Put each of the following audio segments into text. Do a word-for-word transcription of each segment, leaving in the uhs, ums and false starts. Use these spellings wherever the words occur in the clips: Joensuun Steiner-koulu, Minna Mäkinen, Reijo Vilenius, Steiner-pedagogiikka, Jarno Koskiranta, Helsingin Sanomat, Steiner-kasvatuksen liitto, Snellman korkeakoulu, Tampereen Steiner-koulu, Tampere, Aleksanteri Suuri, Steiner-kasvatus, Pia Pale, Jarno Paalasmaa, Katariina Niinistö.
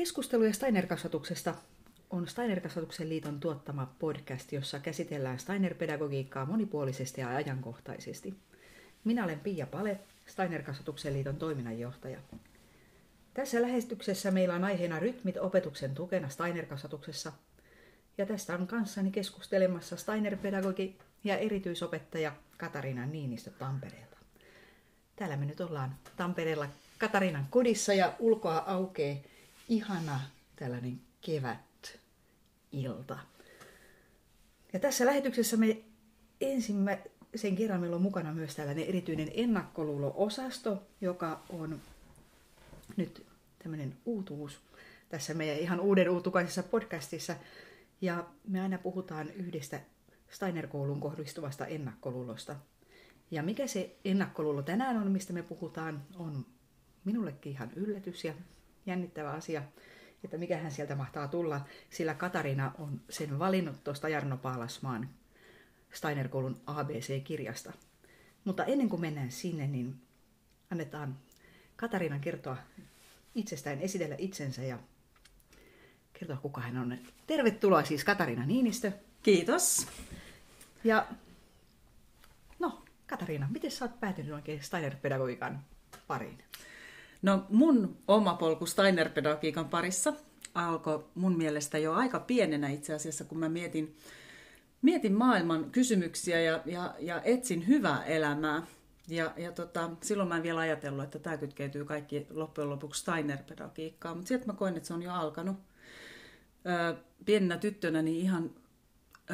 Keskusteluja Steiner-kasvatuksesta on Steiner-kasvatuksen liiton tuottama podcast, jossa käsitellään Steiner-pedagogiikkaa monipuolisesti ja ajankohtaisesti. Minä olen Pia Pale, Steiner-kasvatuksen liiton toiminnanjohtaja. Tässä lähestyksessä meillä on aiheena rytmit opetuksen tukena Steiner-kasvatuksessa. Ja tästä on kanssani keskustelemassa Steiner-pedagogi ja erityisopettaja Katariina Niinistö Tampereelta. Täällä me nyt ollaan Tampereella Katariinan kodissa ja ulkoa aukeaa ihana tällainen kevätilta. Ja tässä lähetyksessä me ensimmäisen kerran meillä on mukana myös tällainen erityinen ennakkoluulo-osasto, joka on nyt tämmöinen uutuus tässä meidän ihan uuden uutukaisessa podcastissa. Ja me aina puhutaan yhdestä Steiner-kouluun kohdistuvasta ennakkoluulosta. Ja mikä se ennakkoluulo tänään on, mistä me puhutaan, on minullekin ihan yllätys ja jännittävä asia, että mikähän sieltä mahtaa tulla, sillä Katariina on sen valinnut tuosta Jarno Paalasmaan Steiner-koulun A B C-kirjasta. Mutta ennen kuin mennään sinne, niin annetaan Katariinan kertoa itsestään, esitellä itsensä ja kertoa, kuka hän on. Tervetuloa siis Katariina Niinistö. Kiitos. Ja no, Katariina, miten sä oot päätynyt oikein Steiner-pedagogiikan pariin? No, mun oma polku Steiner-pedagogiikan parissa alkoi mun mielestä jo aika pienenä itse asiassa, kun mä mietin, mietin maailman kysymyksiä ja, ja, ja etsin hyvää elämää. Ja, ja tota, silloin mä en vielä ajatellut, että tämä kytkeytyy kaikki loppujen lopuksi Steiner-pedagogiikkaan, mutta sieltä mä koin, että se on jo alkanut. Öö, pienenä tyttönä niin ihan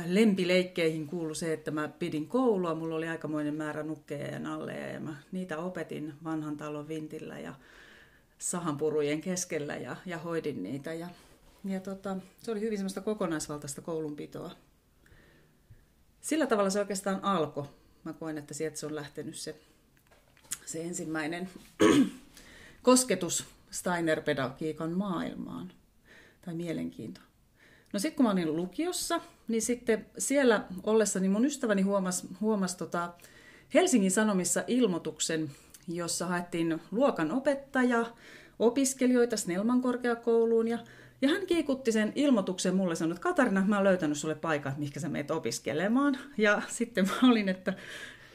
lempileikkeihin kuului se, että mä pidin koulua, mulla oli aikamoinen määrä nukkeja ja nalleja ja mä niitä opetin vanhan talon vintillä ja sahanpurujen keskellä ja, ja hoidin niitä. Ja, ja tota, se oli hyvin semmoista kokonaisvaltaista koulunpitoa. Sillä tavalla se oikeastaan alkoi. Mä koen, että sieltä se on lähtenyt se, se ensimmäinen kosketus Steiner-pedagogiikan maailmaan tai mielenkiinto. No sitten kun mä olin lukiossa, niin sitten siellä ollessani mun ystäväni huomasi, huomasi tota Helsingin Sanomissa ilmoituksen, jossa haettiin luokan opettaja, opiskelijoita Snellman korkeakouluun. Ja, ja hän kiikutti sen ilmoituksen mulle ja sanoi, että Katariina, mä oon löytänyt sulle paikan, mihinkä sä meet opiskelemaan. Ja sitten mä olin, että,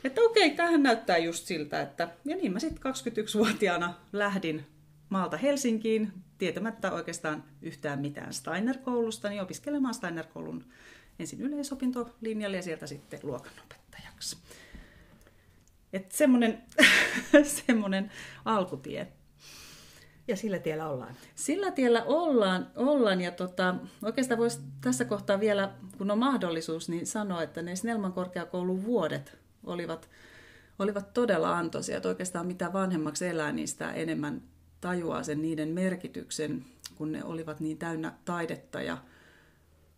että okei, tämähän näyttää just siltä. Että... Ja niin mä sitten kaksikymmentäyksivuotiaana lähdin maalta Helsinkiin, tietämättä oikeastaan yhtään mitään Steiner-koulusta, niin opiskelemaan Steiner-koulun ensin yleisopintolinjalle ja sieltä sitten luokanopettajaksi. Että semmoinen, semmoinen alkutie. Ja sillä tiellä ollaan. Sillä tiellä ollaan, ollaan ja tota, oikeastaan voisi tässä kohtaa vielä, kun on mahdollisuus, niin sanoa, että ne Snellman korkeakoulun vuodet olivat, olivat todella antoisia. Että oikeastaan mitä vanhemmaksi elää, niin sitä enemmän tajuaa sen niiden merkityksen, kun ne olivat niin täynnä taidetta ja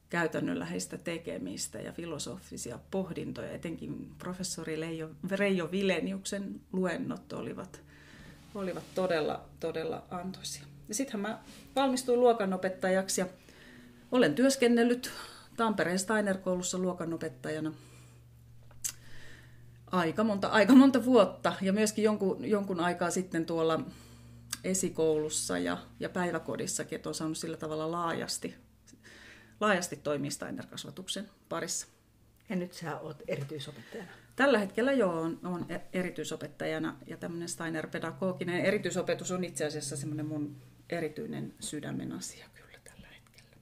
käytännönläheistä tekemistä ja filosofisia pohdintoja. Etenkin professori Leijo, Reijo Vileniuksen luennot olivat, olivat todella, todella antoisia. Sittenhän mä valmistuin luokanopettajaksi ja olen työskennellyt Tampereen Steiner-koulussa luokanopettajana aika monta, aika monta vuotta ja myöskin jonkun, jonkun aikaa sitten tuolla esikoulussa ja, ja päiväkodissakin, että on saanut sillä tavalla laajasti, laajasti toimia Steiner-kasvatuksen parissa. Ja nyt sä oot erityisopettajana? Tällä hetkellä joo, on, on erityisopettajana ja tämmöinen Steiner-pedagoginen erityisopetus on itse asiassa semmoinen mun erityinen sydämen asia kyllä tällä hetkellä.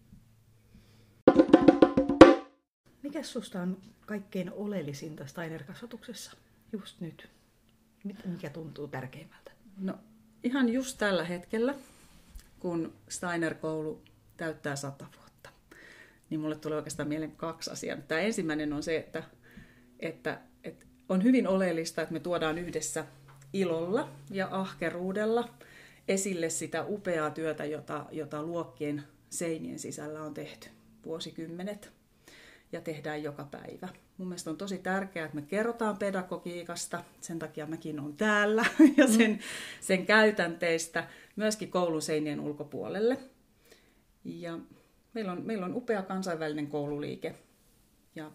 Mikäs susta on kaikkein oleellisinta Steiner-kasvatuksessa just nyt? Mikä tuntuu tärkeimmältä? No, ihan just tällä hetkellä, kun Steiner-koulu täyttää sata vuotta, niin mulle tulee oikeastaan mieleen kaksi asiaa. Tämä ensimmäinen on se, että, että, että on hyvin oleellista, että me tuodaan yhdessä ilolla ja ahkeruudella esille sitä upeaa työtä, jota, jota luokkien seinien sisällä on tehty vuosikymmenet ja tehdään joka päivä. Mun mielestä on tosi tärkeää, että me kerrotaan pedagogiikasta, sen takia mäkin olen täällä, ja sen, sen käytänteistä myöskin koulun seinien ulkopuolelle. Ja meillä on, meillä on upea kansainvälinen koululiike, ja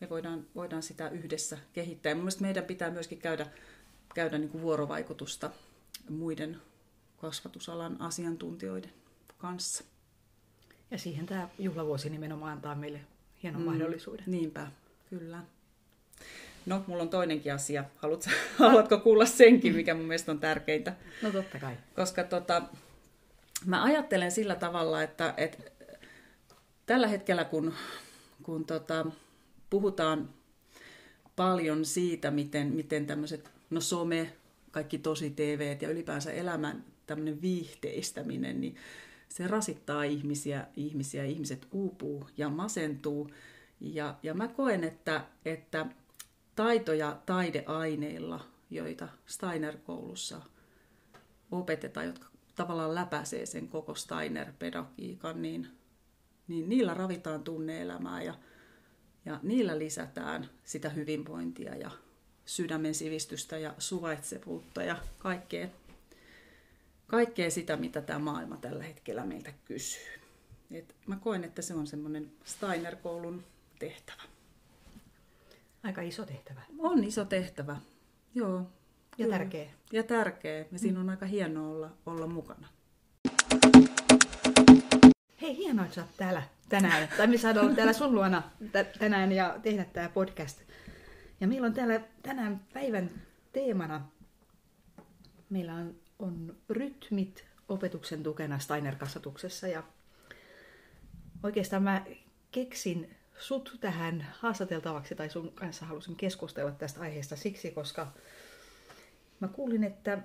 me voidaan, voidaan sitä yhdessä kehittää. Ja mun mielestä meidän pitää myöskin käydä, käydä niin kuin vuorovaikutusta muiden kasvatusalan asiantuntijoiden kanssa. Ja siihen tämä juhlavuosi nimenomaan antaa meille hienon mm, mahdollisuuden. Niinpä, kyllä. No, mulla on toinenkin asia. Haluatko, haluatko kuulla senkin, mikä mun mielestä on tärkeintä? No totta kai. Koska tota, mä ajattelen sillä tavalla, että, että tällä hetkellä kun, kun tota, puhutaan paljon siitä, miten, miten tämmöiset, no some, kaikki tosi T V:t ja ylipäänsä elämän tämmöinen viihteistäminen, niin se rasittaa ihmisiä, ihmisiä, ihmiset uupuu ja masentuu. Ja, ja mä koen, että, että taito- ja taideaineilla, joita Steiner-koulussa opetetaan, jotka tavallaan läpäisee sen koko Steiner-pedagogiikan, niin, niin niillä ravitaan tunne-elämää ja, ja niillä lisätään sitä hyvinvointia ja sydämen sivistystä ja suvaitsevuutta ja kaikkea, kaikkea sitä, mitä tämä maailma tällä hetkellä meiltä kysyy. Et mä koen, että se on semmoinen Steiner-koulun tehtävä. Aika iso tehtävä. On iso tehtävä, joo. Ja kyllä. Tärkeä. Ja tärkeä. Ja siinä on aika hienoa olla, olla mukana. Hei, hienoa, että sä oot täällä tänään. Tai me saadaan olla täällä sun luona tänään ja tehdä tämä podcast. Ja meillä on täällä tänään päivän teemana, meillä on, on rytmit opetuksen tukena Steiner-kasvatuksessa. Ja oikeastaan mä keksin sut tähän haastateltavaksi, tai sun kanssa halusin keskustella tästä aiheesta siksi, koska mä kuulin, että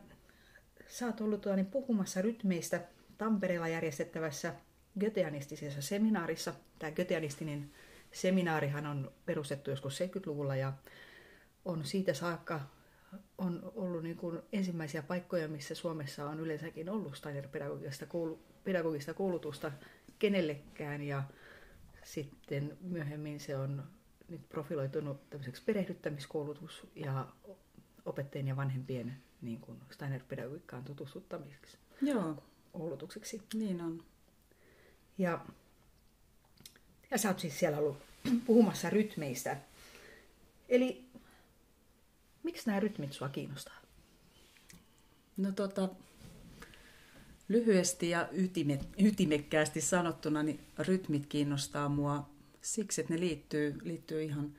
sä oot ollut puhumassa rytmeistä Tampereella järjestettävässä göteanistisessa seminaarissa. Tämä göteanistinen seminaarihan on perustettu joskus seitsemänkymmentäluvulla ja on siitä saakka on ollut niin kuin ensimmäisiä paikkoja, missä Suomessa on yleensäkin ollut Steiner-pedagogista koulu, pedagogista koulutusta kenellekään. Ja sitten myöhemmin se on nyt profiloitunut tämmöiseksi perehdyttämiskoulutus ja opettajien ja vanhempien niin kuin Steiner-pedagogiikkaan tutustuttamiseksi. Joo. Koulutukseksi. Niin on. Ja, ja sä oot siis siellä ollut puhumassa rytmeistä. Eli miksi nämä rytmit sua kiinnostaa? No tota, lyhyesti ja ytime, ytimekkäästi sanottuna, niin rytmit kiinnostaa mua siksi, että ne liittyy, liittyy ihan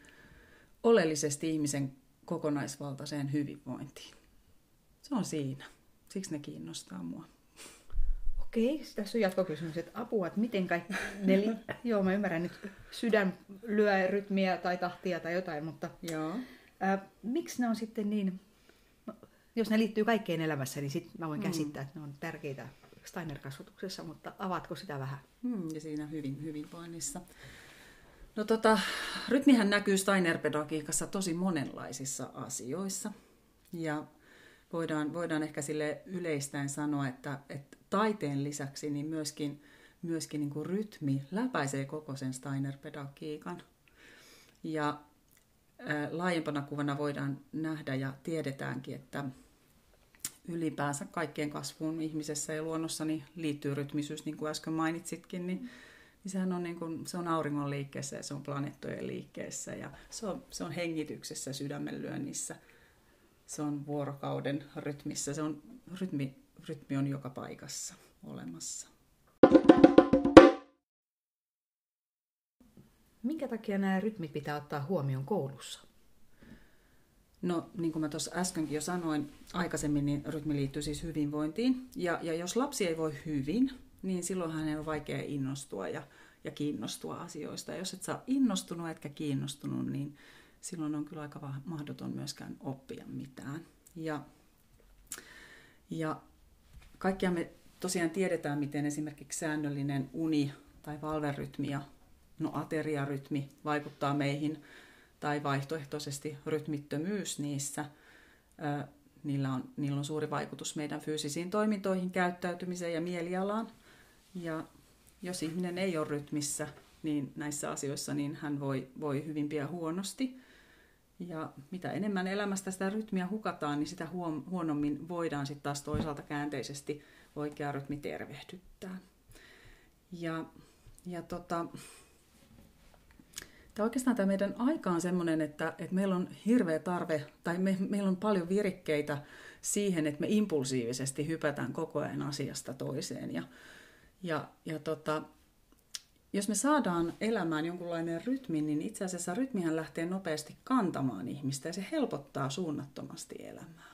oleellisesti ihmisen kokonaisvaltaiseen hyvinvointiin. Se on siinä. Siksi ne kiinnostaa mua. Okei, tässä on jatkokysymys, että apua, että miten kaikki ne... Li- Joo, mä ymmärrän nyt sydän lyö rytmiä tai tahtia tai jotain, mutta... Joo. Äh, miksi ne on sitten niin... No, jos ne liittyy kaikkeen elämässä, niin sit mä voin mm. käsittää, että ne on tärkeitä Steiner-kasvatuksessa, mutta avaatko sitä vähän? Mm, ja siinä hyvin, hyvinvoinnissa. No tota, rytmihän näkyy Steiner-pedagogiikassa tosi monenlaisissa asioissa. Ja voidaan, voidaan ehkä sille yleistäen sanoa, että, että taiteen lisäksi niin myöskin, myöskin niin kuin rytmi läpäisee koko sen Steiner-pedagogiikan. Ja ää, laajempana kuvana voidaan nähdä ja tiedetäänkin, että ylipäänsä kaikkeen kasvuun ihmisessä ja luonnossa niin liittyy rytmisyys, niin kuin äsken mainitsitkin, niin sehän on, niin kuin, se on auringon liikkeessä ja se on planeettojen liikkeessä ja se on, se on hengityksessä, sydämenlyönnissä, se on vuorokauden rytmissä, se on, rytmi, rytmi on joka paikassa olemassa. Minkä takia nämä rytmit pitää ottaa huomioon koulussa? No niin kuin mä tuossa äskenkin jo sanoin aikaisemmin, niin rytmi liittyy siis hyvinvointiin ja, ja jos lapsi ei voi hyvin, niin silloin hänen on vaikea innostua ja, ja kiinnostua asioista. Ja jos et saa innostunut etkä kiinnostunut, niin silloin on kyllä aika mahdoton myöskään oppia mitään. Ja, ja kaikkia me tosiaan tiedetään, miten esimerkiksi säännöllinen uni tai valverytmi ja no, ateriarytmi vaikuttaa meihin tai vaihtoehtoisesti rytmittömyys niissä. Ö, niillä, on, niillä on suuri vaikutus meidän fyysisiin toimintoihin, käyttäytymiseen ja mielialaan. Ja jos ihminen ei ole rytmissä niin näissä asioissa, niin hän voi, voi hyvin pian huonosti. Ja mitä enemmän elämästä sitä rytmiä hukataan, niin sitä huom- huonommin voidaan sitten taas toisaalta käänteisesti oikea rytmi tervehdyttää. Ja, ja tota, tämä oikeastaan tämä meidän aika on sellainen, että, että meillä on hirveä tarve, tai me, meillä on paljon virikkeitä siihen, että me impulsiivisesti hypätään koko ajan asiasta toiseen. Ja Ja, ja tota, jos me saadaan elämään jonkunlainen rytmi, niin itse asiassa rytmihän lähtee nopeasti kantamaan ihmistä ja se helpottaa suunnattomasti elämää.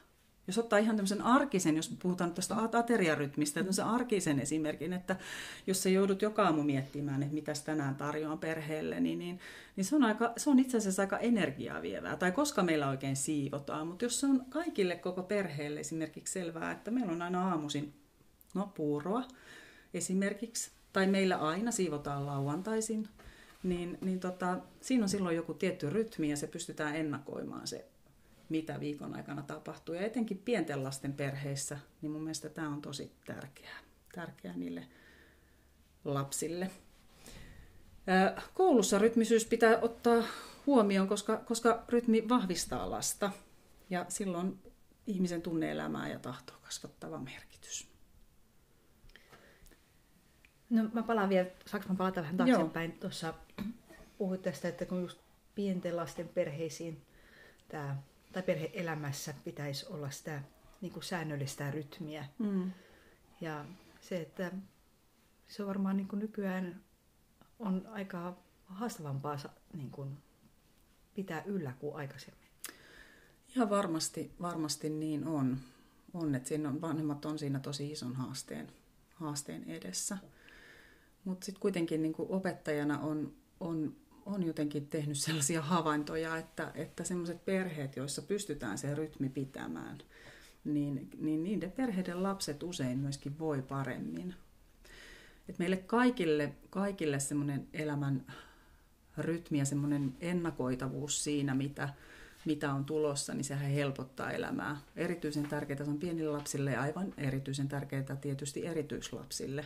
Jos ottaa ihan tämmöisen arkisen, jos puhutaan tuosta ateriarytmistä, tämmöisen arkisen esimerkin, että jos sä joudut joka aamu miettimään, että mitäs tänään tarjoan perheelle, niin, niin, niin se, on aika, se on itse asiassa aika energiaa vievää. Tai koska meillä oikein siivotaan, mutta jos se on kaikille koko perheelle esimerkiksi selvää, että meillä on aina aamuisin no, puuroa esimerkiksi, tai meillä aina siivotaan lauantaisin, niin, niin tota, siinä on silloin joku tietty rytmi ja se pystytään ennakoimaan se, mitä viikon aikana tapahtuu. Ja etenkin pienten lasten perheissä, niin mun mielestä tämä on tosi tärkeää, tärkeää niille lapsille. Koulussa rytmisyys pitää ottaa huomioon, koska, koska rytmi vahvistaa lasta ja silloin ihmisen tunne-elämää ja tahtoa kasvattava merkitys. No mä palaan vielä, saanko mä palata vähän taaksepäin? Joo. Tuossa puhuit tästä, että kun just pienten lasten perheisiin tää, tai perhe-elämässä pitäisi olla sitä niin kuin säännöllistä rytmiä. Mm. Ja se, että se on varmaan niin kuin nykyään on aika haastavampaa niin kuin pitää yllä kuin aikaisemmin. Ja varmasti, varmasti niin on. On, että siinä on, vanhemmat on siinä tosi ison haasteen, haasteen edessä. Mutta sitten kuitenkin niin kuin opettajana on, on, on jotenkin tehnyt sellaisia havaintoja, että, että sellaiset perheet, joissa pystytään se rytmi pitämään, niin, niin niiden perheiden lapset usein myöskin voi paremmin. Et meille kaikille, kaikille semmoinen elämän rytmi ja semmoinen ennakoitavuus siinä, mitä, mitä on tulossa, niin sehän helpottaa elämää. Erityisen tärkeää se on pienille lapsille ja aivan erityisen tärkeää tietysti erityislapsille.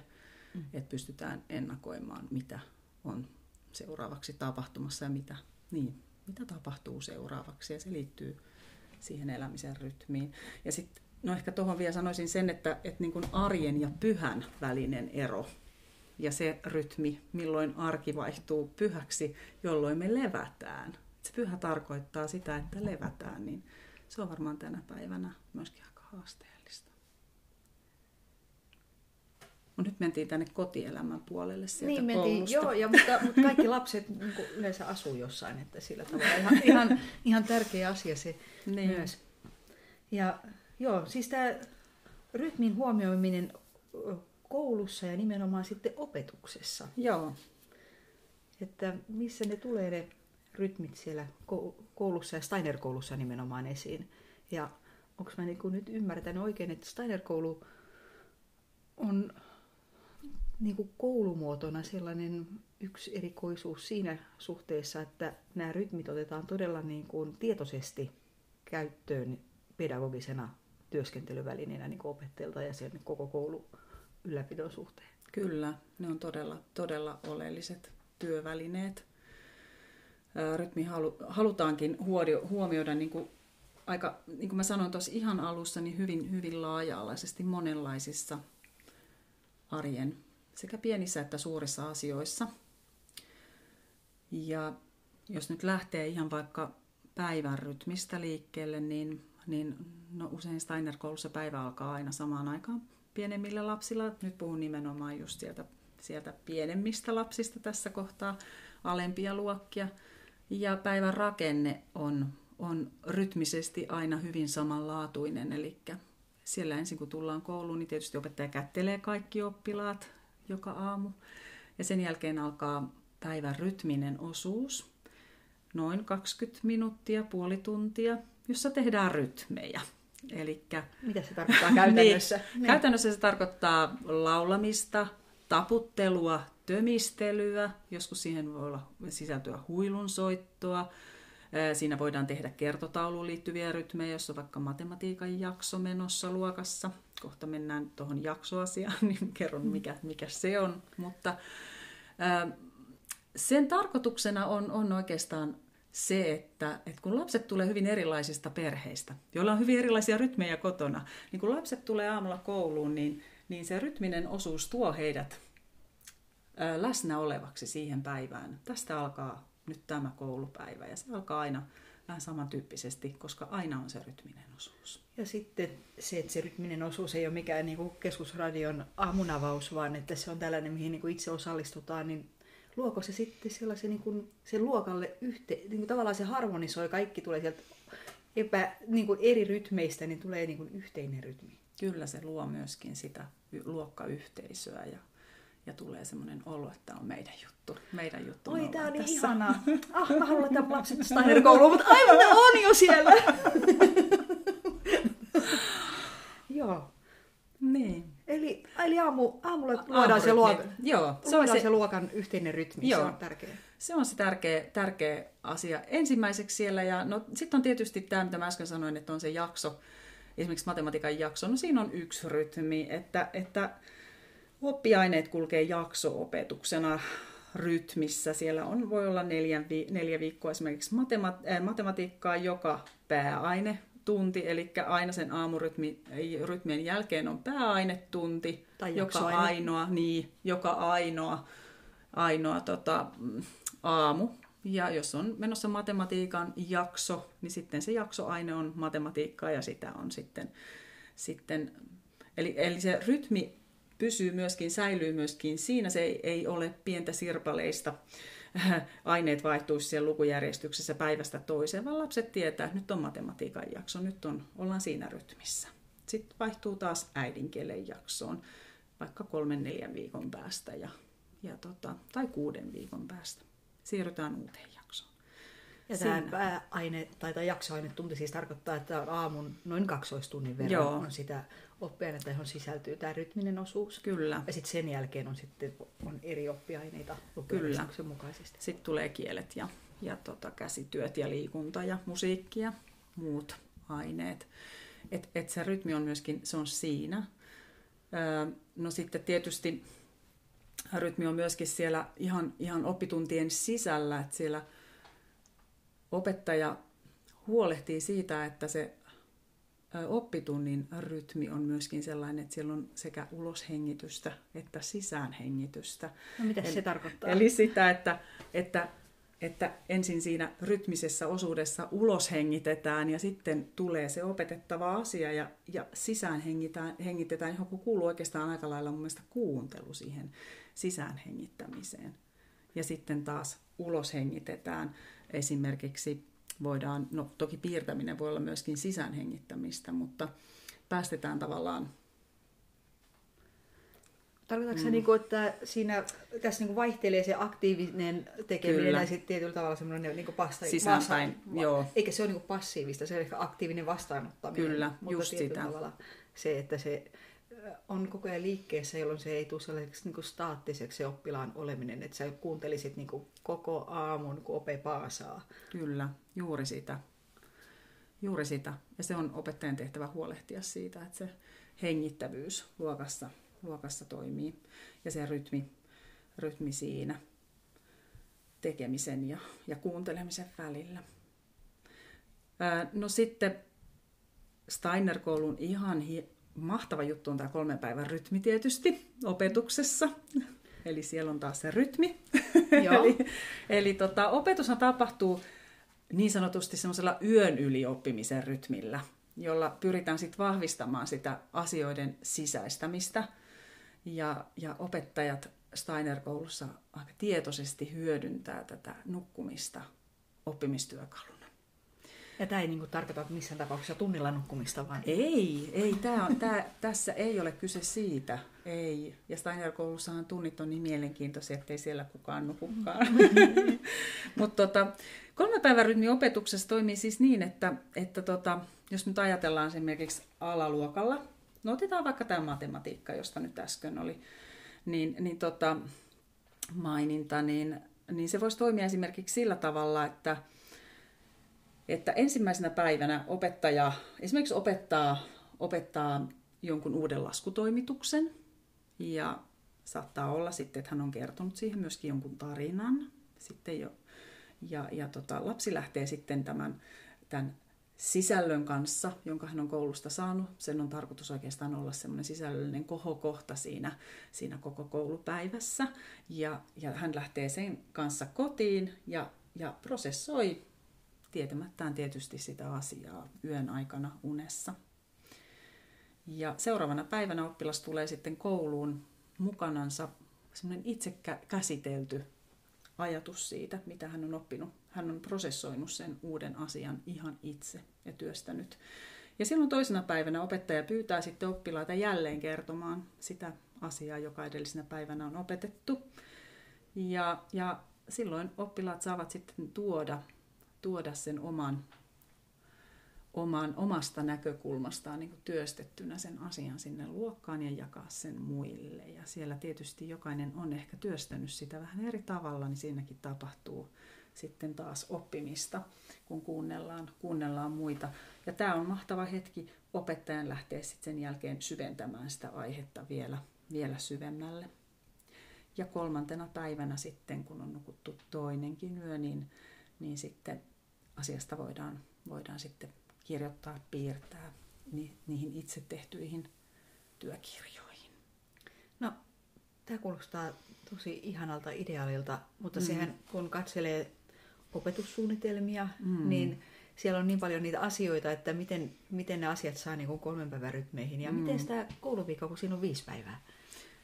Mm. Että pystytään ennakoimaan, mitä on seuraavaksi tapahtumassa ja mitä, niin, mitä tapahtuu seuraavaksi. Ja se liittyy siihen elämisen rytmiin. Ja sitten, no ehkä tuohon vielä sanoisin sen, että, että niin kuin arjen ja pyhän välinen ero ja se rytmi, milloin arki vaihtuu pyhäksi, jolloin me levätään. Se pyhä tarkoittaa sitä, että levätään, niin se on varmaan tänä päivänä myöskin aika haasteellista. Nyt mentiin tänne kotielämän puolelle sieltä niin, koulusta. Mentiin, joo, ja, mutta, mutta kaikki lapset niin kuin yleensä asuu jossain, että sillä tavalla ihan, ihan, ihan tärkeä asia se niin. Myös. Ja joo, siis tämä rytmin huomioiminen koulussa ja nimenomaan sitten opetuksessa. Joo. Että missä ne tulee ne rytmit siellä koulussa ja Steiner-koulussa nimenomaan esiin. Ja onko mä niin kuin nyt ymmärtänyt oikein, että Steiner-koulu on niin kuin koulumuotona sellainen yksi erikoisuus siinä suhteessa, että nämä rytmit otetaan todella niin kuin tietoisesti käyttöön pedagogisena työskentelyvälineenä niin kuin opettajalta ja sen koko koulun ylläpidon suhteen. Kyllä, ne on todella, todella oleelliset työvälineet. Rytmi halu, halutaankin huomioida niin kuin aika, niin kuin mä sanoin tuossa ihan alussa, niin hyvin, hyvin laaja-alaisesti monenlaisissa arjen sekä pienissä että suurissa asioissa. Ja jos nyt lähtee ihan vaikka päivän rytmistä liikkeelle, niin, niin no usein Steiner-koulussa päivä alkaa aina samaan aikaan pienemmillä lapsilla. Nyt puhun nimenomaan just sieltä, sieltä pienemmistä lapsista tässä kohtaa, alempia luokkia. Ja päivän rakenne on, on rytmisesti aina hyvin samanlaatuinen, eli siellä ensin kun tullaan kouluun, niin tietysti opettaja kättelee kaikki oppilaat joka aamu. Ja sen jälkeen alkaa päivän rytminen osuus, noin kaksikymmentä minuuttia, puoli tuntia, jossa tehdään rytmejä. Elikkä, mitä se tarkoittaa käytännössä? niin, käytännössä se tarkoittaa laulamista, taputtelua, tömistelyä, joskus siihen voi olla sisältyä huilunsoittoa. Siinä voidaan tehdä kertotauluun liittyviä rytmejä, jos on vaikka matematiikan jakso menossa luokassa. Kohta mennään tuohon jaksoasiaan, niin kerron mikä, mikä se on. Mutta ää, sen tarkoituksena on, on oikeastaan se, että, että kun lapset tulee hyvin erilaisista perheistä, joilla on hyvin erilaisia rytmejä kotona, niin kun lapset tulee aamulla kouluun, niin, niin se rytminen osuus tuo heidät ää, läsnä olevaksi siihen päivään. Tästä alkaa nyt tämä koulupäivä ja se alkaa aina vähän samantyyppisesti, koska aina on se rytminen osuus. Ja sitten se, että se rytminen osuus ei ole mikään niin kuin keskusradion aamunavaus, vaan että se on tällainen, mihin niin kuin itse osallistutaan, niin luoko se sitten sellaisen niin kuin sen luokalle yhteen, niin kuin tavallaan se harmonisoi, kaikki tulee sieltä epä, niin kuin eri rytmeistä, niin tulee niin kuin yhteinen rytmi. Kyllä se luo myöskin sitä luokkayhteisöä ja Ja tulee semmoinen olo, että tämä on meidän juttu. Meidän juttu. Oi, tämä oli tässä. Ihanaa. Ah, mä haluan tämän lapset Steiner-kouluun, mutta aivan ne on jo siellä. Joo. Niin. Eli, eli aamu, aamulla luodaan se luokan, Joo, se on se, se luokan yhteinen rytmi. Joo. Se on tärkeä. Se on se tärkeä, tärkeä asia ensimmäiseksi siellä. Ja no, sitten on tietysti tämä, mitä mä äsken sanoin, että on se jakso. Esimerkiksi matematiikan jakso. No siinä on yksi rytmi, että... että oppiaineet kulkee jakso-opetuksena rytmissä. Siellä on, voi olla neljä, vi- neljä viikkoa esimerkiksi matema- äh, matematiikkaa joka pääainetunti. Eli aina sen aamurytmien jälkeen on pääainetunti, tai joka ainoa, niin, joka ainoa, ainoa tota, aamu. Ja jos on menossa matematiikan jakso, niin sitten se jaksoaine on matematiikkaa ja sitä on sitten... sitten eli, eli se rytmi... pysyy myöskin, säilyy myöskin siinä. Se ei, ei ole pientä sirpaleista. Aineet vaihtuisi siellä lukujärjestyksessä päivästä toiseen, vaan lapset tietää, että nyt on matematiikan jakso, nyt on, ollaan siinä rytmissä. Sitten vaihtuu taas äidinkielen jaksoon, vaikka kolmen neljän viikon päästä ja, ja tota, tai kuuden viikon päästä. Siirrytään uuteen jaksoon. Ja tämä aine, tai tämä jaksoainetunti siis tarkoittaa, että aamun noin kaksoistunnin verran Joo. on sitä oppiaineita, johon sisältyy tämä rytminen osuus. Kyllä. Ja sitten sen jälkeen on, sitten, on eri oppiaineita lukuaineistuksen mukaisesti. Sitten tulee kielet ja, ja tota, käsityöt ja liikunta ja musiikki ja muut aineet. Et, et se rytmi on myöskin, se on siinä. Öö, no sitten tietysti rytmi on myöskin siellä ihan, ihan oppituntien sisällä, että siellä opettaja huolehtii siitä, että se oppitunnin rytmi on myöskin sellainen, että siellä on sekä uloshengitystä että sisäänhengitystä. No mitä se tarkoittaa? Eli sitä, että, että, että ensin siinä rytmisessä osuudessa uloshengitetään ja sitten tulee se opetettava asia ja, ja sisäänhengitetään, johon kuuluu oikeastaan aika lailla mun mielestä kuuntelu siihen sisäänhengittämiseen. Ja sitten taas uloshengitetään. Esimerkiksi voidaan, no toki piirtäminen voi olla myöskin sisäänhengittämistä, mutta päästetään tavallaan. Tarkoitatko mm. se, niin kuin, että siinä, tässä niin kuin vaihtelee se aktiivinen tekeminen Kyllä. ja sitten tietyllä tavalla semmoinen niin pasta, sisäänpäin, vasta, joo. Eikä se ole niin kuin passiivista, se on ehkä aktiivinen vastaanottaminen. Kyllä, mutta just sitä. Mutta tavalla se, että se on koko ajan liikkeessä, jolloin se ei tule sellaiseksi niin kuin staattiseksi se oppilaan oleminen, että sä kuuntelisit niin kuin koko aamun, kun ope paasaa. Kyllä, juuri sitä. Juuri sitä. Ja se on opettajan tehtävä huolehtia siitä, että se hengittävyys luokassa, luokassa toimii ja se rytmi, rytmi siinä tekemisen ja, ja kuuntelemisen välillä. Ää, no sitten Steiner-koulun ihan... Hi- Mahtava juttu on tämä kolmen päivän rytmi tietysti opetuksessa. Eli siellä on taas se rytmi. eli eli tota, opetushan tapahtuu niin sanotusti semmoisella yön yli oppimisen rytmillä, jolla pyritään sit vahvistamaan sitä asioiden sisäistämistä. Ja, ja opettajat Steiner-koulussa aika tietoisesti hyödyntää tätä nukkumista oppimistyökaluna. Ja tämä ei niin kuin tarkoita missään tapauksessa tunnilla nukkumista, vaan... Ei, ei tää on, tää, tässä ei ole kyse siitä. Ei. Ja Steiner-koulussahan tunnit on niin mielenkiintoisia, ettei siellä kukaan nukukaan. Mm-hmm. Mutta tota, kolmen päivän rytmi opetuksessa toimii siis niin, että, että tota, jos nyt ajatellaan esimerkiksi alaluokalla, no otetaan vaikka tämä matematiikka, josta nyt äsken oli niin, niin tota, maininta, niin, niin se voisi toimia esimerkiksi sillä tavalla, että että ensimmäisenä päivänä opettaja esimerkiksi opettaa, opettaa jonkun uuden laskutoimituksen ja saattaa olla sitten, että hän on kertonut siihen myöskin jonkun tarinan. Sitten jo, ja ja tota, lapsi lähtee sitten tämän, tämän sisällön kanssa, jonka hän on koulusta saanut. Sen on tarkoitus oikeastaan olla semmoinen sisällöllinen kohokohta siinä, siinä koko koulupäivässä. Ja, ja hän lähtee sen kanssa kotiin ja, ja prosessoi tietämättään tietysti sitä asiaa yön aikana unessa. Ja seuraavana päivänä oppilas tulee sitten kouluun mukanansa semmoinen itse käsitelty ajatus siitä, mitä hän on oppinut. Hän on prosessoinut sen uuden asian ihan itse ja työstänyt. Ja silloin toisena päivänä opettaja pyytää sitten oppilaita jälleen kertomaan sitä asiaa, joka edellisenä päivänä on opetettu. Ja, ja silloin oppilaat saavat sitten tuoda, tuoda sen oman, oman, omasta näkökulmastaan niin kuin työstettynä sen asian sinne luokkaan ja jakaa sen muille. Ja siellä tietysti jokainen on ehkä työstänyt sitä vähän eri tavalla, niin siinäkin tapahtuu sitten taas oppimista, kun kuunnellaan, kuunnellaan muita. Ja tämä on mahtava hetki opettajan lähteä sitten sen jälkeen syventämään sitä aihetta vielä, vielä syvemmälle. Ja kolmantena päivänä sitten, kun on nukuttu toinenkin yö, niin, niin sitten asiasta voidaan, voidaan sitten kirjoittaa, piirtää ni, niihin itse tehtyihin työkirjoihin. No, tämä kuulostaa tosi ihanalta ideaalilta, mutta mm. sehän kun katselee opetussuunnitelmia, mm. niin siellä on niin paljon niitä asioita, että miten, miten ne asiat saa niin kuin kolmen päivän rytmeihin. Ja mm. miten sitä kouluviikkoa, kun siinä on viisi päivää?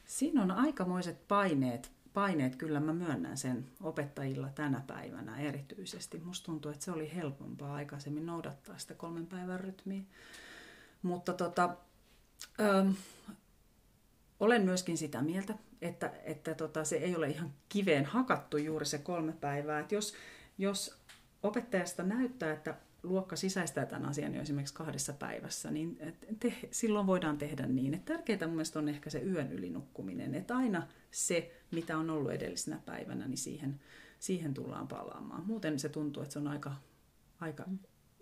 Siinä on aikamoiset paineet. Paineet kyllä mä myönnän sen opettajilla tänä päivänä erityisesti. Musta tuntuu, että se oli helpompaa aikaisemmin noudattaa sitä kolmen päivän rytmiä. Mutta tota, ö, olen myöskin sitä mieltä, että, että tota, se ei ole ihan kiveen hakattu juuri se kolme päivää. Et jos, jos opettajasta näyttää, että luokka sisäistää tämän asian jo esimerkiksi kahdessa päivässä, niin te, silloin voidaan tehdä niin. Et tärkeintä mun mielestä on ehkä se yön yli nukkuminen, että aina se, mitä on ollut edellisenä päivänä, niin siihen, siihen tullaan palaamaan. Muuten se tuntuu, että se on aika, aika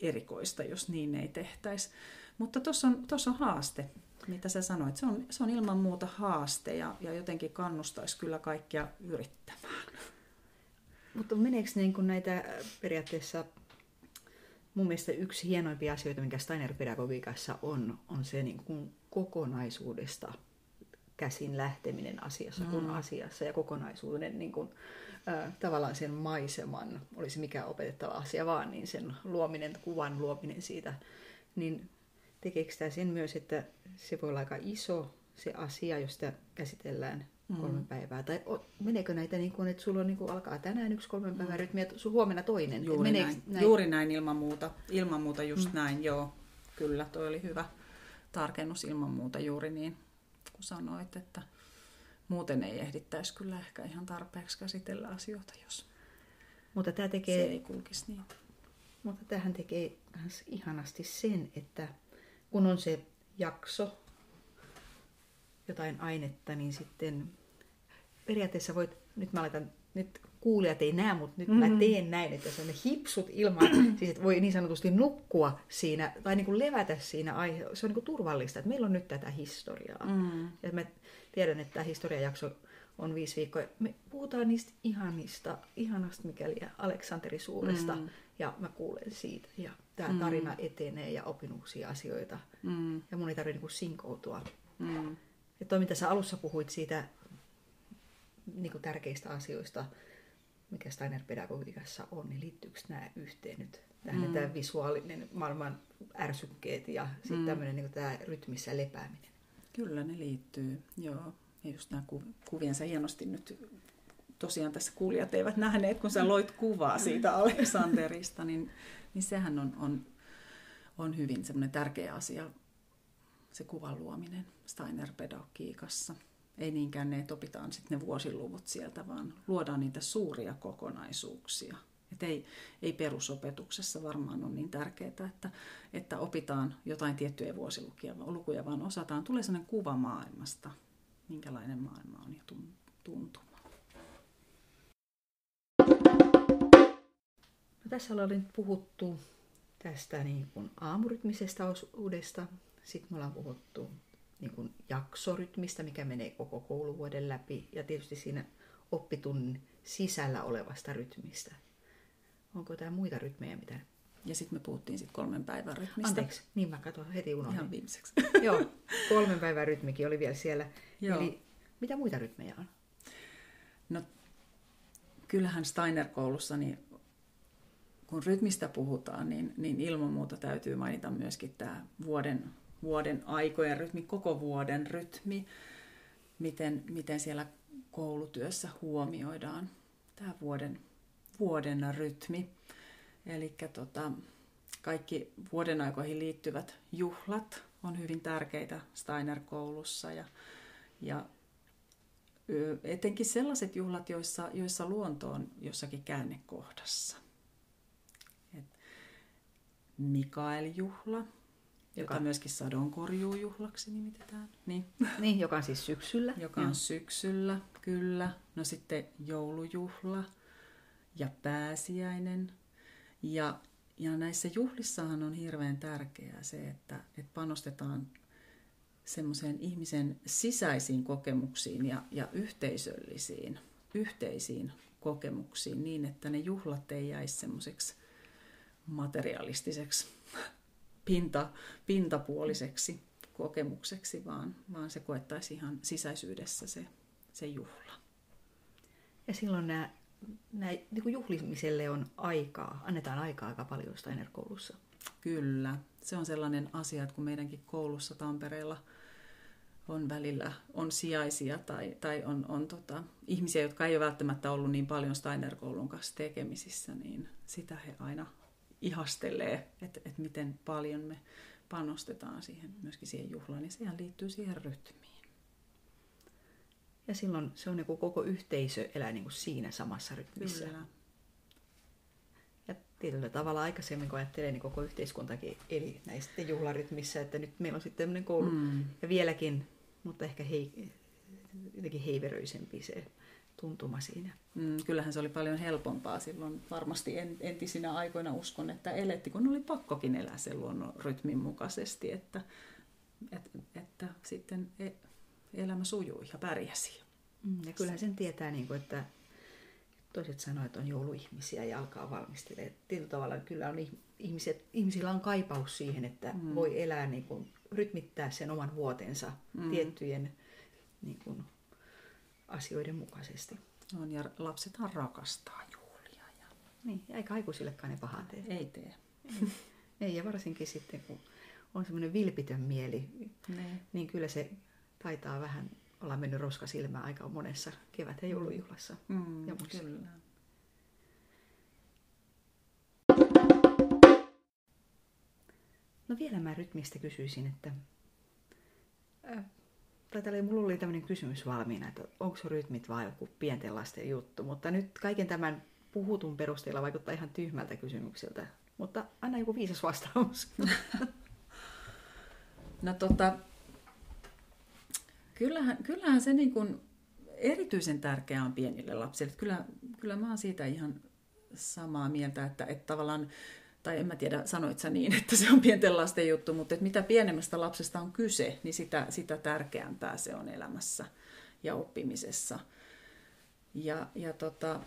erikoista, jos niin ei tehtäisi. Mutta tuossa on, tuossa on haaste, mitä sä sanoit. Se on, se on ilman muuta haaste ja, ja jotenkin kannustaisi kyllä kaikkia yrittämään. Mutta meneekö niin kuin näitä periaatteessa... Mun mielestä yksi hienoimpia asioita, mikä Steiner-pedagogiikassa on, on se niin kuin kokonaisuudesta käsin lähteminen asiassa mm. kun asiassa ja kokonaisuuden niin kuin, äh, tavallaan sen maiseman, olisi mikä opetettava asia vaan, niin sen luominen, kuvan luominen siitä, niin tekeekö tämä sen myös, että se voi olla aika iso se asia, josta käsitellään kolme mm. päivää. Tai meneekö näitä niin kuin, että sulla on, niin kuin, alkaa tänään yksi kolmen päivän rytmi ja huomenna toinen? Juuri näin. näin. Juuri näin ilman muuta. Ilman muuta just mm. näin, joo. Kyllä, toi oli hyvä tarkennus ilman muuta juuri niin, kun sanoit, että muuten ei ehdittäisi kyllä ehkä ihan tarpeeksi käsitellä asioita, jos mutta tämä tekee, se ei kulkisi niitä. Mutta tämähän tekee ihanasti sen, että kun on se jakso, jotain ainetta, niin sitten periaatteessa voit, nyt mä laitan, nyt kuulijat ei näe, mutta nyt mm-hmm. mä teen näin, että se on ne hipsut ilman, siis voi niin sanotusti nukkua siinä, tai niin kuin levätä siinä aiheessa, se on niin kuin turvallista, että meillä on nyt tätä historiaa. Mm-hmm. Ja mä tiedän, että tämä historiajakso on viisi viikkoa. Me puhutaan niistä ihanista, ihanasta mikäli Aleksanteri Suuresta, mm-hmm. ja mä kuulen siitä, ja tämä mm-hmm. tarina etenee, ja opin uusia asioita, mm-hmm. ja mun ei tarvitse niin kuin sinkoutua. Mm-hmm. Ja toi, mitä sä alussa puhuit siitä niin kuin tärkeistä asioista, mikä Steiner-pedagogiikassa on, niin liittyykö nämä yhteen nyt? Tähän mm. tämä visuaalinen maailman ärsykkeet ja sitten mm. tämmöinen niin tämä rytmissä lepääminen. Kyllä ne liittyy, joo. Ja just nämä kuviensa hienosti nyt, tosiaan tässä kuulijat eivät nähneet, kun sä loit kuvaa siitä Aleksanterista, niin, niin sehän on, on, on hyvin semmoinen tärkeä asia. Se kuvan luominen Steiner-pedagogiikassa. Ei niinkään ne, että opitaan sitten ne vuosiluvut sieltä, vaan luodaan niitä suuria kokonaisuuksia. Et ei, ei perusopetuksessa varmaan ole niin tärkeää, että, että opitaan jotain tiettyjä vuosilukuja, vaan osataan. Tulee sellainen kuva maailmasta, minkälainen maailma on ja tuntuma. No, tässä ollaan nyt puhuttu tästä niin kuin aamurytmisestä osuudesta. Sitten me ollaan puhuttu niin kuin jaksorytmistä, mikä menee koko kouluvuoden läpi, ja tietysti siinä oppitunnin sisällä olevasta rytmistä. Onko tämä muita rytmejä mitään? Ja sitten me puhuttiin sit kolmen päivän rytmistä. Anteeksi, niin mä katsoin heti unohdin. Ihan viimeiseksi. Joo, kolmen päivän rytmikin oli vielä siellä. Joo. Eli mitä muita rytmejä on? No, kyllähän Steiner-koulussa niin kun rytmistä puhutaan, niin, niin ilman muuta täytyy mainita myöskin tämä vuoden, vuoden aikojen rytmi, koko vuoden rytmi, miten, miten siellä koulutyössä huomioidaan tämä vuoden, vuoden rytmi. Eli tota, kaikki vuoden aikoihin liittyvät juhlat on hyvin tärkeitä Steiner-koulussa ja, ja etenkin sellaiset juhlat, joissa, joissa luonto on jossakin käännekohdassa. Mikael-juhla, joka, joka myöskin sadonkorjuujuhlaksi nimitetään. Niin. niin, joka on siis syksyllä. Joka on syksyllä, kyllä. No sitten joulujuhla ja pääsiäinen. Ja, ja näissä juhlissahan on hirveän tärkeää se, että, että panostetaan semmoiseen ihmisen sisäisiin kokemuksiin ja, ja yhteisöllisiin, yhteisiin kokemuksiin niin, että ne juhlat ei jäisi semmoiseksi materialistiseksi, pinta, pintapuoliseksi kokemukseksi, vaan, vaan se koettaisi ihan sisäisyydessä se, se juhla. Ja silloin nämä, nämä, niin kuin juhlimiselle on aikaa, annetaan aikaa aika paljon Steiner-koulussa. Kyllä, se on sellainen asia, että kun meidänkin koulussa Tampereella on välillä on sijaisia tai, tai on, on tota, ihmisiä, jotka ei ole välttämättä ollut niin paljon Steiner-koulun kanssa tekemisissä, niin sitä he aina ihastelee, että, että miten paljon me panostetaan siihen, myöskin siihen juhlaan, niin sehän liittyy siihen rytmiin. Ja silloin se on niin kuin koko yhteisö elää niin kuin siinä samassa rytmissä. Kyllä. Ja tietyllä tavalla aikaisemmin, kun ajattelee, niin koko yhteiskuntakin eli näistä juhlarytmissä, että nyt meillä on sitten tämmöinen koulu mm. ja vieläkin, mutta ehkä hei, jotenkin heiveröisempi se tuntuma siinä. Mm, kyllähän se oli paljon helpompaa silloin. Varmasti entisinä aikoina uskon, että eletti, kun oli pakkokin elää sen luonnon rytmin mukaisesti, että, että, että sitten elämä sujui ja pärjäsi. Mm, ja kyllähän sen tietää, niin kuin, että toiset sanoo, että on jouluihmisiä ja alkaa valmistelemaan. Tietyllä tavalla kyllä on ihmiset, ihmisillä on kaipaus siihen, että mm. voi elää, niin kuin, rytmittää sen oman vuotensa mm. tiettyjen niin kuin, asioiden mukaisesti. On, ja lapsethan rakastaa juhlia. Ja... Niin, ja eikä aikuisillekaan ne pahaa tee. Ei tee. Ei, ei, ja varsinkin sitten, kun on semmoinen vilpitön mieli, ne. niin kyllä se taitaa vähän olla mennyt roskasilmään aika monessa kevät- ja joulujuhlassa. Mm, ja kyllä. No vielä mä rytmistä kysyisin, että... Äh. Täällä mulla oli tämmöinen kysymys valmiina, että onko rytmit vaan joku pienten lasten juttu, mutta nyt kaiken tämän puhutun perusteella vaikuttaa ihan tyhmältä kysymykseltä, mutta anna joku viisas vastaus. No tota, kyllähän, kyllähän se niin kuin erityisen tärkeää on pienille lapsille. Kyllä, kyllä mä oon siitä ihan samaa mieltä, että, että tavallaan, tai en mä tiedä, sanoit sä niin, että se on pienten lasten juttu, mutta mitä pienemmästä lapsesta on kyse, niin sitä, sitä tärkeämpää se on elämässä ja oppimisessa. Ja, ja tota,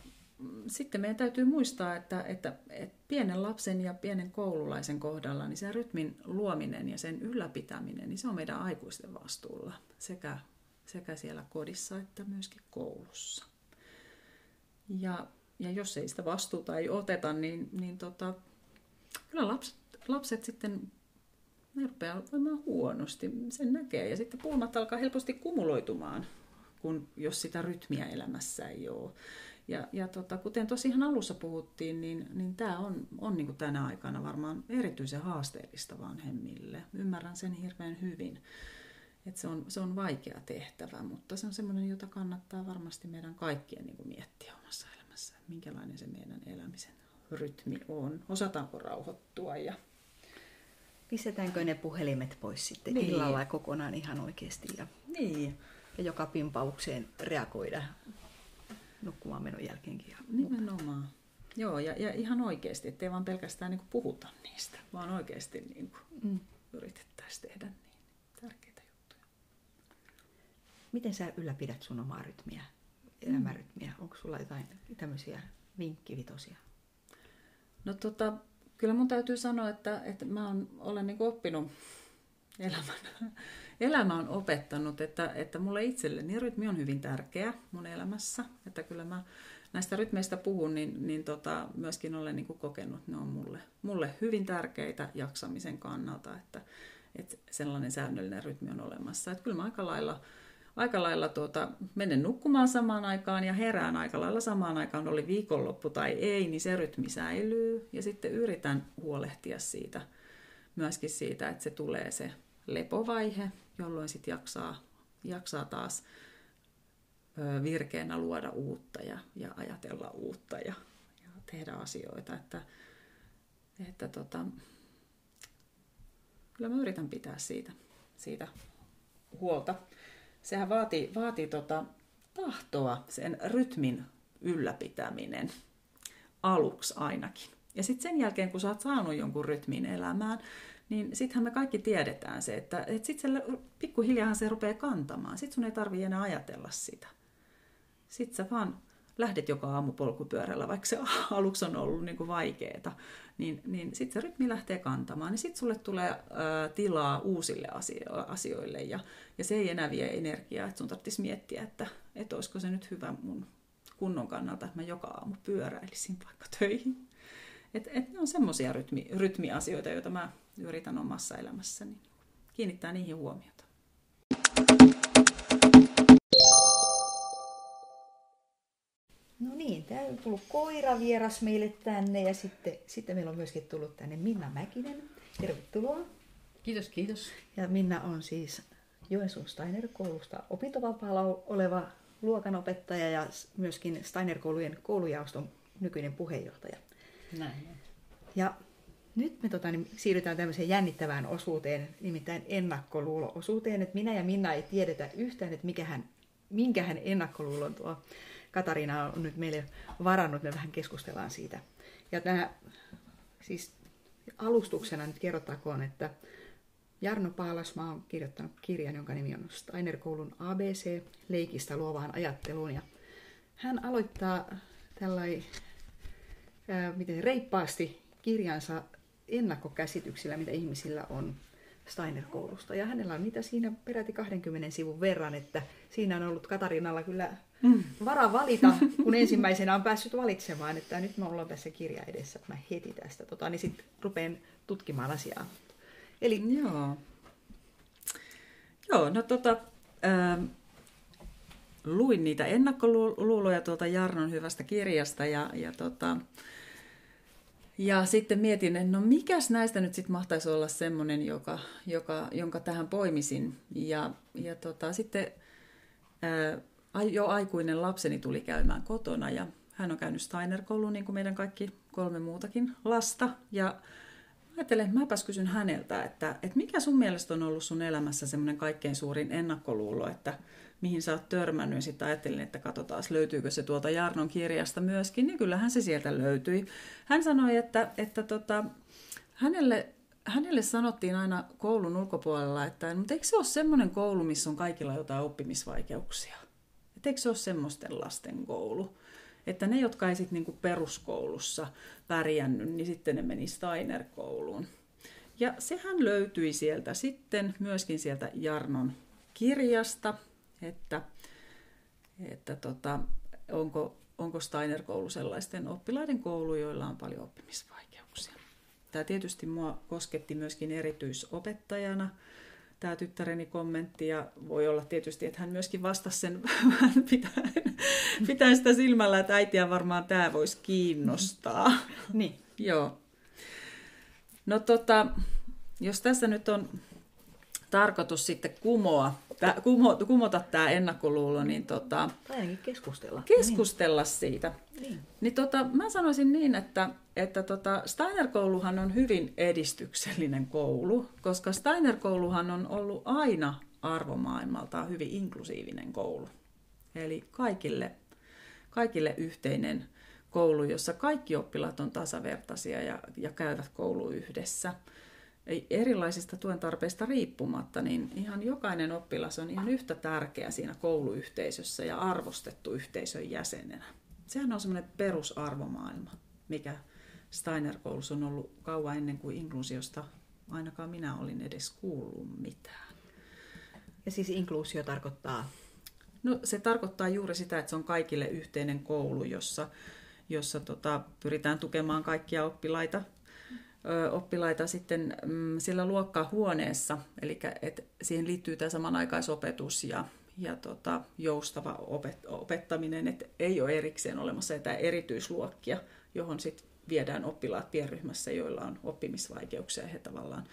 sitten meidän täytyy muistaa, että, että, että pienen lapsen ja pienen koululaisen kohdalla niin se rytmin luominen ja sen ylläpitäminen, niin se on meidän aikuisten vastuulla sekä, sekä siellä kodissa että myöskin koulussa. Ja, ja jos ei sitä vastuuta ei oteta, niin, niin tota, kyllä lapset, lapset sitten, ne rupeaa olemaan huonosti, sen näkee. Ja sitten pulmat alkaa helposti kumuloitumaan, kun, jos sitä rytmiä elämässä ei ole. Ja, ja tota, kuten tosi ihan alussa puhuttiin, niin, niin tämä on, on niin kuin tänä aikana varmaan erityisen haasteellista vanhemmille. Ymmärrän sen hirveän hyvin, että se on, se on vaikea tehtävä, mutta se on semmoinen, jota kannattaa varmasti meidän kaikkien niin kuin miettiä omassa elämässä, minkälainen se meidän elämisen rytmi on. Osataanko rauhoittua? Ja... Pistetäänkö ne puhelimet pois sitten niin. illalla kokonaan ihan oikeasti? Ja, niin. ja joka pimpaukseen reagoida nukkumaan menon jälkeenkin. Ja nimenomaan. Muuta. Joo, ja, ja ihan oikeasti, ettei vaan pelkästään niin kuin puhuta niistä, vaan oikeasti niin kuin mm. yritettäisiin tehdä niin tärkeitä juttuja. Miten sä ylläpidät sun omaa rytmiä, elämärytmiä? Mm. Onko sulla jotain tämmöisiä vinkkivitosia? No tota, kyllä mun täytyy sanoa, että, että mä on, olen niin kuin oppinut elämän, elämä on opettanut, että, että mulle itselleni rytmi on hyvin tärkeä mun elämässä, että kyllä mä näistä rytmeistä puhun, niin, niin tota, myöskin olen niin kuin kokenut, että ne on mulle, mulle hyvin tärkeitä jaksamisen kannalta, että, että sellainen säännöllinen rytmi on olemassa. Että kyllä mä aika lailla, aika lailla tuota, menen nukkumaan samaan aikaan ja herään aika lailla samaan aikaan, oli viikonloppu tai ei, niin se rytmi säilyy. Ja sitten yritän huolehtia siitä, myöskin siitä, että se tulee se lepovaihe, jolloin sitten jaksaa, jaksaa taas virkeänä luoda uutta ja, ja ajatella uutta ja, ja tehdä asioita. Että, että tota, kyllä mä yritän pitää siitä, siitä huolta. Sehän vaatii, vaatii tota tahtoa, sen rytmin ylläpitäminen aluksi ainakin. Ja sitten sen jälkeen, kun sä oot saanut jonkun rytmin elämään, niin sittenhän me kaikki tiedetään se, että et sitten pikkuhiljaa se rupeaa kantamaan. Sitten sun ei tarvitse enää ajatella sitä. Sitten sä vaan lähdet joka aamu polkupyörällä, vaikka se aluksi on ollut niinku vaikeeta, niin, niin sitten se rytmi lähtee kantamaan, niin sitten sulle tulee ää, tilaa uusille asioille, ja, ja se ei enää vie energiaa, että sun tarvitsisi miettiä, että et olisiko se nyt hyvä mun kunnon kannalta, että mä joka aamu pyöräilisin vaikka töihin. Että et ne on semmoisia rytmi, rytmiasioita, joita mä yritän omassa elämässäni kiinnittää niihin huomiota. No niin, täällä on tullut koiravieras meille tänne ja sitten, sitten meillä on myöskin tullut tänne Minna Mäkinen. Tervetuloa. Kiitos, kiitos. Ja Minna on siis Joensuun Steiner-koulusta opintovapaalla oleva luokanopettaja ja myöskin Steiner-koulujen koulujaoston nykyinen puheenjohtaja. Näin. Ja nyt me tota, niin siirrytään tämmöiseen jännittävään osuuteen, nimittäin ennakkoluulo-osuuteen. Et minä ja Minna ei tiedetä yhtään, että mikähän, minkähän ennakkoluulon tuo Katariina on nyt meille varannut. Me vähän keskustellaan siitä. Ja tämä, siis alustuksena nyt kerrottakoon, että Jarno Paalasmaa on kirjoittanut kirjan, jonka nimi on Steiner-koulun A B C, leikistä luovaan ajatteluun. Ja hän aloittaa tällainen... miten reippaasti kirjansa ennakkokäsityksillä, mitä ihmisillä on Steiner-koulusta. Ja hänellä on niitä siinä peräti kaksikymmentä sivun verran, että siinä on ollut Katariinalla kyllä vara valita, kun ensimmäisenä on päässyt valitsemaan, että nyt me ollaan tässä kirja edessä, että mä heti tästä, tota, niin sitten rupean tutkimaan asiaa. Eli... Joo, Joo no tota... Ähm... Luin niitä ennakkoluuloja tuolta Jarnon hyvästä kirjasta ja, ja, tota, ja sitten mietin, että no mikäs näistä nyt sitten mahtaisi olla semmoinen, joka, joka, jonka tähän poimisin. Ja, ja tota, sitten ää, jo aikuinen lapseni tuli käymään kotona ja hän on käynyt Steiner-kouluun niin kuin meidän kaikki kolme muutakin lasta. Ja ajattelin, että mäpäs kysyn häneltä, että, että mikä sun mielestä on ollut sun elämässä semmoinen kaikkein suurin ennakkoluulo, että mihin sä oot törmännyt, ja sitten ajattelin, että katsotaan, löytyykö se tuolta Jarnon kirjasta myöskin, niin kyllähän se sieltä löytyi. Hän sanoi, että, että tota, hänelle, hänelle sanottiin aina koulun ulkopuolella, että mutta eikö se ole semmoinen koulu, missä on kaikilla jotain oppimisvaikeuksia? Et eikö se ole semmoisten lasten koulu? Että ne, jotka ei sitten niinku peruskoulussa pärjännyt, niin sitten ne meni Steiner-kouluun. Ja sehän löytyi sieltä sitten, myöskin sieltä Jarnon kirjasta, että, että tota, onko, onko Steiner-koulu sellaisten oppilaiden koulu, joilla on paljon oppimisvaikeuksia. Tämä tietysti mua kosketti myöskin erityisopettajana, tämä tyttäreni kommentti, ja voi olla tietysti, että hän myöskin vastasi sen pitäen, pitäen sitä silmällä, että äitiä varmaan tämä voisi kiinnostaa. Niin. Joo. No tota, jos tässä nyt on tarkoitus sitten kumoa, kumota tämä ennakkoluulo, niin tota, ainakin keskustella, keskustella niin. siitä. Niin. Niin tota, mä sanoisin niin, että, että tota Steiner-kouluhan on hyvin edistyksellinen koulu, koska Steiner-kouluhan on ollut aina arvomaailmaltaan hyvin inklusiivinen koulu. Eli kaikille, kaikille yhteinen koulu, jossa kaikki oppilaat on tasavertaisia ja, ja käyvät koulu yhdessä. Erilaisista tuen tarpeista riippumatta, niin ihan jokainen oppilas on ihan yhtä tärkeä siinä kouluyhteisössä ja arvostettu yhteisön jäsenenä. Sehän on semmoinen perusarvomaailma, mikä Steiner-koulussa on ollut kauan ennen kuin inkluusiosta ainakaan minä olin edes kuullut mitään. Ja siis inkluusio tarkoittaa? No, se tarkoittaa juuri sitä, että se on kaikille yhteinen koulu, jossa, jossa tota, pyritään tukemaan kaikkia oppilaita, ö, oppilaita sitten mm, sillä luokkahuoneessa. Eli siihen liittyy tämä samanaikaisopetus ja, ja tota, joustava opet, opettaminen. Et ei ole erikseen olemassa jotain erityisluokkia, johon sit viedään oppilaat pienryhmässä, joilla on oppimisvaikeuksia. He tavallaan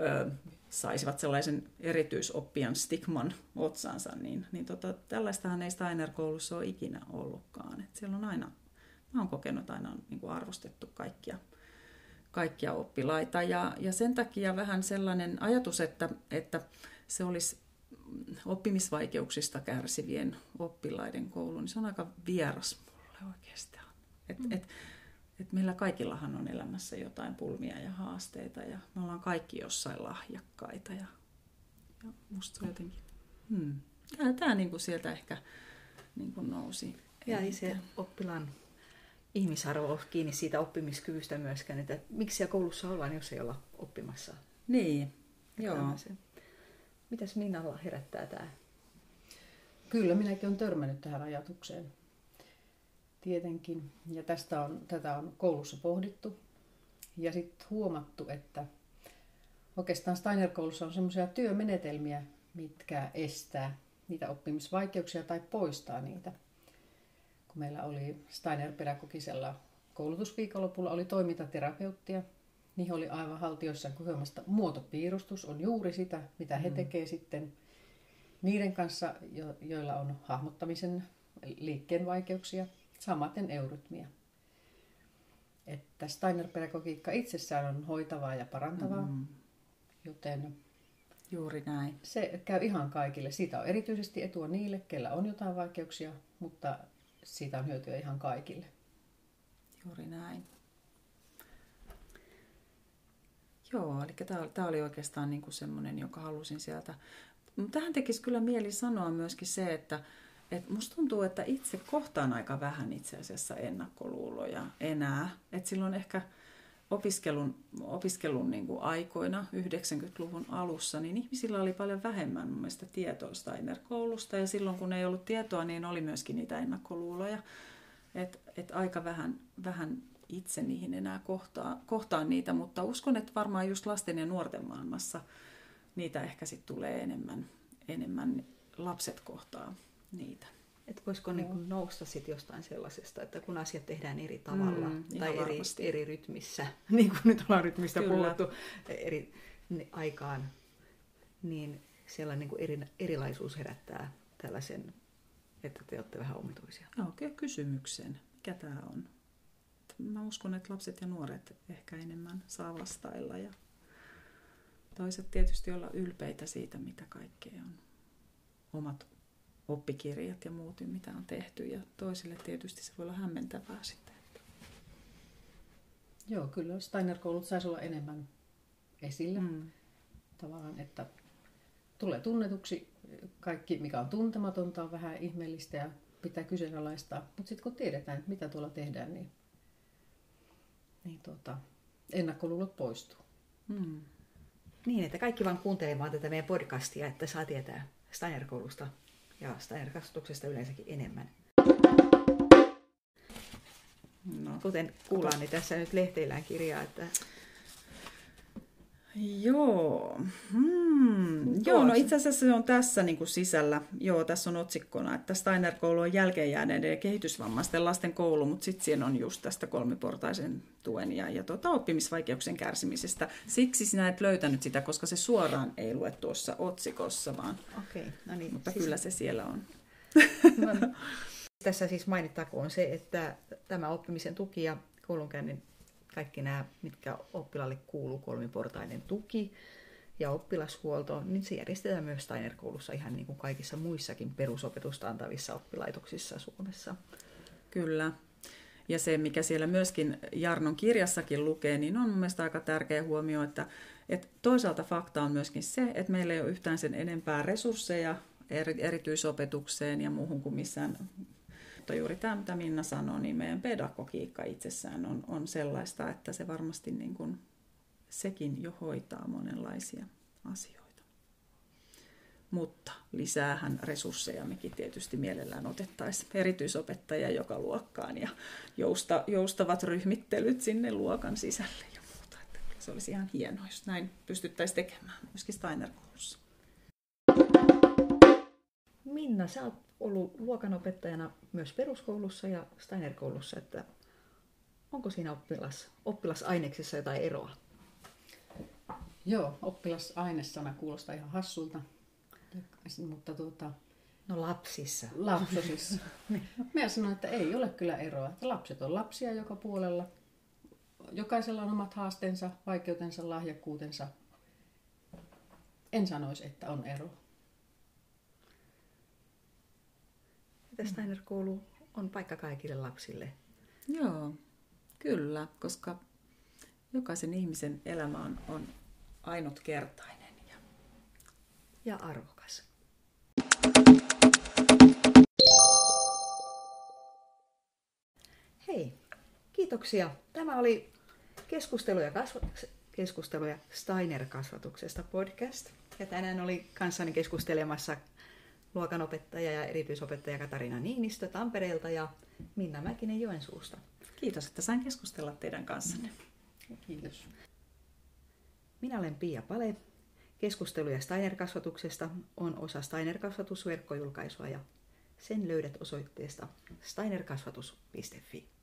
ö, saisivat sellaisen erityisoppijan stigman otsaansa, niin, niin tota, tällaistahan ei Steiner-koulussa ole ikinä ollutkaan. Et siellä on aina, mä oon kokenut, aina on niin kuin arvostettu kaikkia, kaikkia oppilaita. Ja, ja sen takia vähän sellainen ajatus, että, että se olisi oppimisvaikeuksista kärsivien oppilaiden koulu, niin se on aika vieras mulle oikeastaan. Et, mm. et, Et meillä kaikillahan on elämässä jotain pulmia ja haasteita ja me ollaan kaikki jossain lahjakkaita. Ja, ja musta se jotenkin... Hmm. Tämä, tämä niin kuin sieltä ehkä niin kuin nousi. Ja ei se oppilaan ihmisarvo ole kiinni siitä oppimiskyvystä myöskään. Että miksi siellä koulussa ollaan, jos ei olla oppimassa? Niin, joo. Tällaisen. Mitäs Minnalla herättää tämä? Kyllä, minäkin olen törmännyt tähän ajatukseen. Tietenkin. Ja tästä on, tätä on koulussa pohdittu ja sitten huomattu, että oikeastaan Steiner-koulussa on semmoisia työmenetelmiä, mitkä estää niitä oppimisvaikeuksia tai poistaa niitä. Kun meillä oli Steiner-pedagogisella koulutusviikonlopulla oli toimintaterapeuttia, niin he oli aivan haltioissaan kun huomasta muotopiirustus on juuri sitä, mitä he tekevät mm. sitten niiden kanssa, jo, joilla on hahmottamisen liikkeen vaikeuksia. Samaten eurytmia. Että Steiner-pedagogiikka itsessään on hoitavaa ja parantavaa, mm-hmm. joten juuri näin. Se käy ihan kaikille. Siitä on erityisesti etua niille, kellä on jotain vaikeuksia, mutta siitä on hyötyä ihan kaikille. Juuri näin. Joo, eli tämä oli oikeastaan niin kuin semmoinen, jonka halusin sieltä. Tähän tekisi kyllä mieli sanoa myöskin se, että Et musta tuntuu, että itse kohtaan aika vähän itse asiassa ennakkoluuloja enää. Et silloin ehkä opiskelun, opiskelun niin kuin aikoina, yhdeksänkymmentäluvun alussa, niin ihmisillä oli paljon vähemmän mun mielestä tietoa Steiner-koulusta. Ja silloin kun ei ollut tietoa, niin oli myöskin niitä ennakkoluuloja. Et, et aika vähän, vähän itse niihin enää kohtaa, kohtaan niitä, mutta uskon, että varmaan just lasten ja nuorten maailmassa niitä ehkä sitten tulee enemmän, enemmän lapset kohtaa. Niitä. Että voisiko no. niin nousta sit jostain sellaisesta, että kun asiat tehdään eri tavalla mm, tai eri, eri rytmissä, niin kuin nyt ollaan rytmistä puhuttu eri aikaan, niin siellä niin kuin eri, erilaisuus herättää tällaisen, että te olette vähän omituisia. Okei, okay, kysymyksen. Mikä tämä on? Mä uskon, että lapset ja nuoret ehkä enemmän saa vastailla ja toiset tietysti olla ylpeitä siitä, mitä kaikkea on. Omat oppikirjat ja muut, mitä on tehty. Ja toisille tietysti se voi olla hämmentävää sitten. Joo, kyllä Steiner-koulut saisi olla enemmän esillä. Mm. Tavallaan, että tulee tunnetuksi. Kaikki, mikä on tuntematonta, on vähän ihmeellistä ja pitää kyseenalaistaa. Mutta sitten kun tiedetään, mitä tuolla tehdään, niin, niin tuota, ennakkoluulot poistuu. Mm. Niin, että kaikki vaan kuuntelemaan tätä meidän podcastia, että saa tietää Steiner-koulusta. Ja Steiner-kasvatuksesta yleensäkin enemmän. No. Kuten kuullaan, niin tässä nyt lehteillään kirjaa, että... Joo. Hmm. Joo, no itse asiassa se on tässä niin kuin sisällä. Joo, tässä on otsikkona, että Steiner-koulu on jälkeenjääneiden ja kehitysvammaisten lasten koulu, mutta sitten siinä on just tästä kolmiportaisen tuen ja, ja tuota, oppimisvaikeuksien kärsimisestä. Siksi sinä et löytänyt sitä, koska se suoraan ei lue tuossa otsikossa, vaan... Okei, no niin. Mutta siis... kyllä se siellä on. No, tässä siis mainittakoon se, että tämä oppimisen tuki ja koulunkäynnin kaikki nämä, mitkä oppilaalle kuuluu, kolmiportainen tuki ja oppilashuolto, niin se järjestetään myös Steiner-koulussa ihan niin kuin kaikissa muissakin perusopetusta antavissa oppilaitoksissa Suomessa. Kyllä. Ja se, mikä siellä myöskin Jarnon kirjassakin lukee, niin on mun mielestä aika tärkeä huomio, että, että toisaalta fakta on myöskin se, että meillä ei ole yhtään sen enempää resursseja erityisopetukseen ja muuhun kuin missään. Mutta juuri tämä, mitä Minna sanoi, niin meidän pedagogiikka itsessään on, on sellaista, että se varmasti niin kuin sekin jo hoitaa monenlaisia asioita. mutta lisäähän resursseja mekin tietysti mielellään otettaisiin erityisopettajia joka luokkaan ja jousta, joustavat ryhmittelyt sinne luokan sisälle ja muuta. Että se olisi ihan hienoa, jos näin pystyttäisiin tekemään myöskin Steiner-koulussa. Minna, sä oot ollut luokanopettajana myös peruskoulussa ja Steiner-koulussa, että onko siinä oppilas, oppilasaineksessa jotain eroa? Joo, oppilasainesana kuulostaa ihan hassulta, mutta tuota... No lapsissa. Lapsissa. Minä sanon, että ei ole kyllä eroa. Että lapset on lapsia joka puolella. Jokaisella on omat haasteensa, vaikeutensa, lahjakkuutensa. En sanoisi, että on ero. Steiner-koulu on paikka kaikille lapsille. Joo, kyllä, koska jokaisen ihmisen elämä on, on ainutkertainen ja, ja arvokas. Hei, kiitoksia. Tämä oli keskusteluja, kasvat- keskusteluja Steiner-kasvatuksesta podcast. Ja tänään oli kanssani keskustelemassa luokanopettaja ja erityisopettaja Katariina Niinistö Tampereelta ja Minna Mäkinen Joensuusta. Kiitos, että sain keskustella teidän kanssanne. Kiitos. Minä olen Pia Pale. Keskusteluja Steiner-kasvatuksesta on osa Steiner-kasvatusverkkojulkaisua ja sen löydät osoitteesta steiner kasvatus piste fi.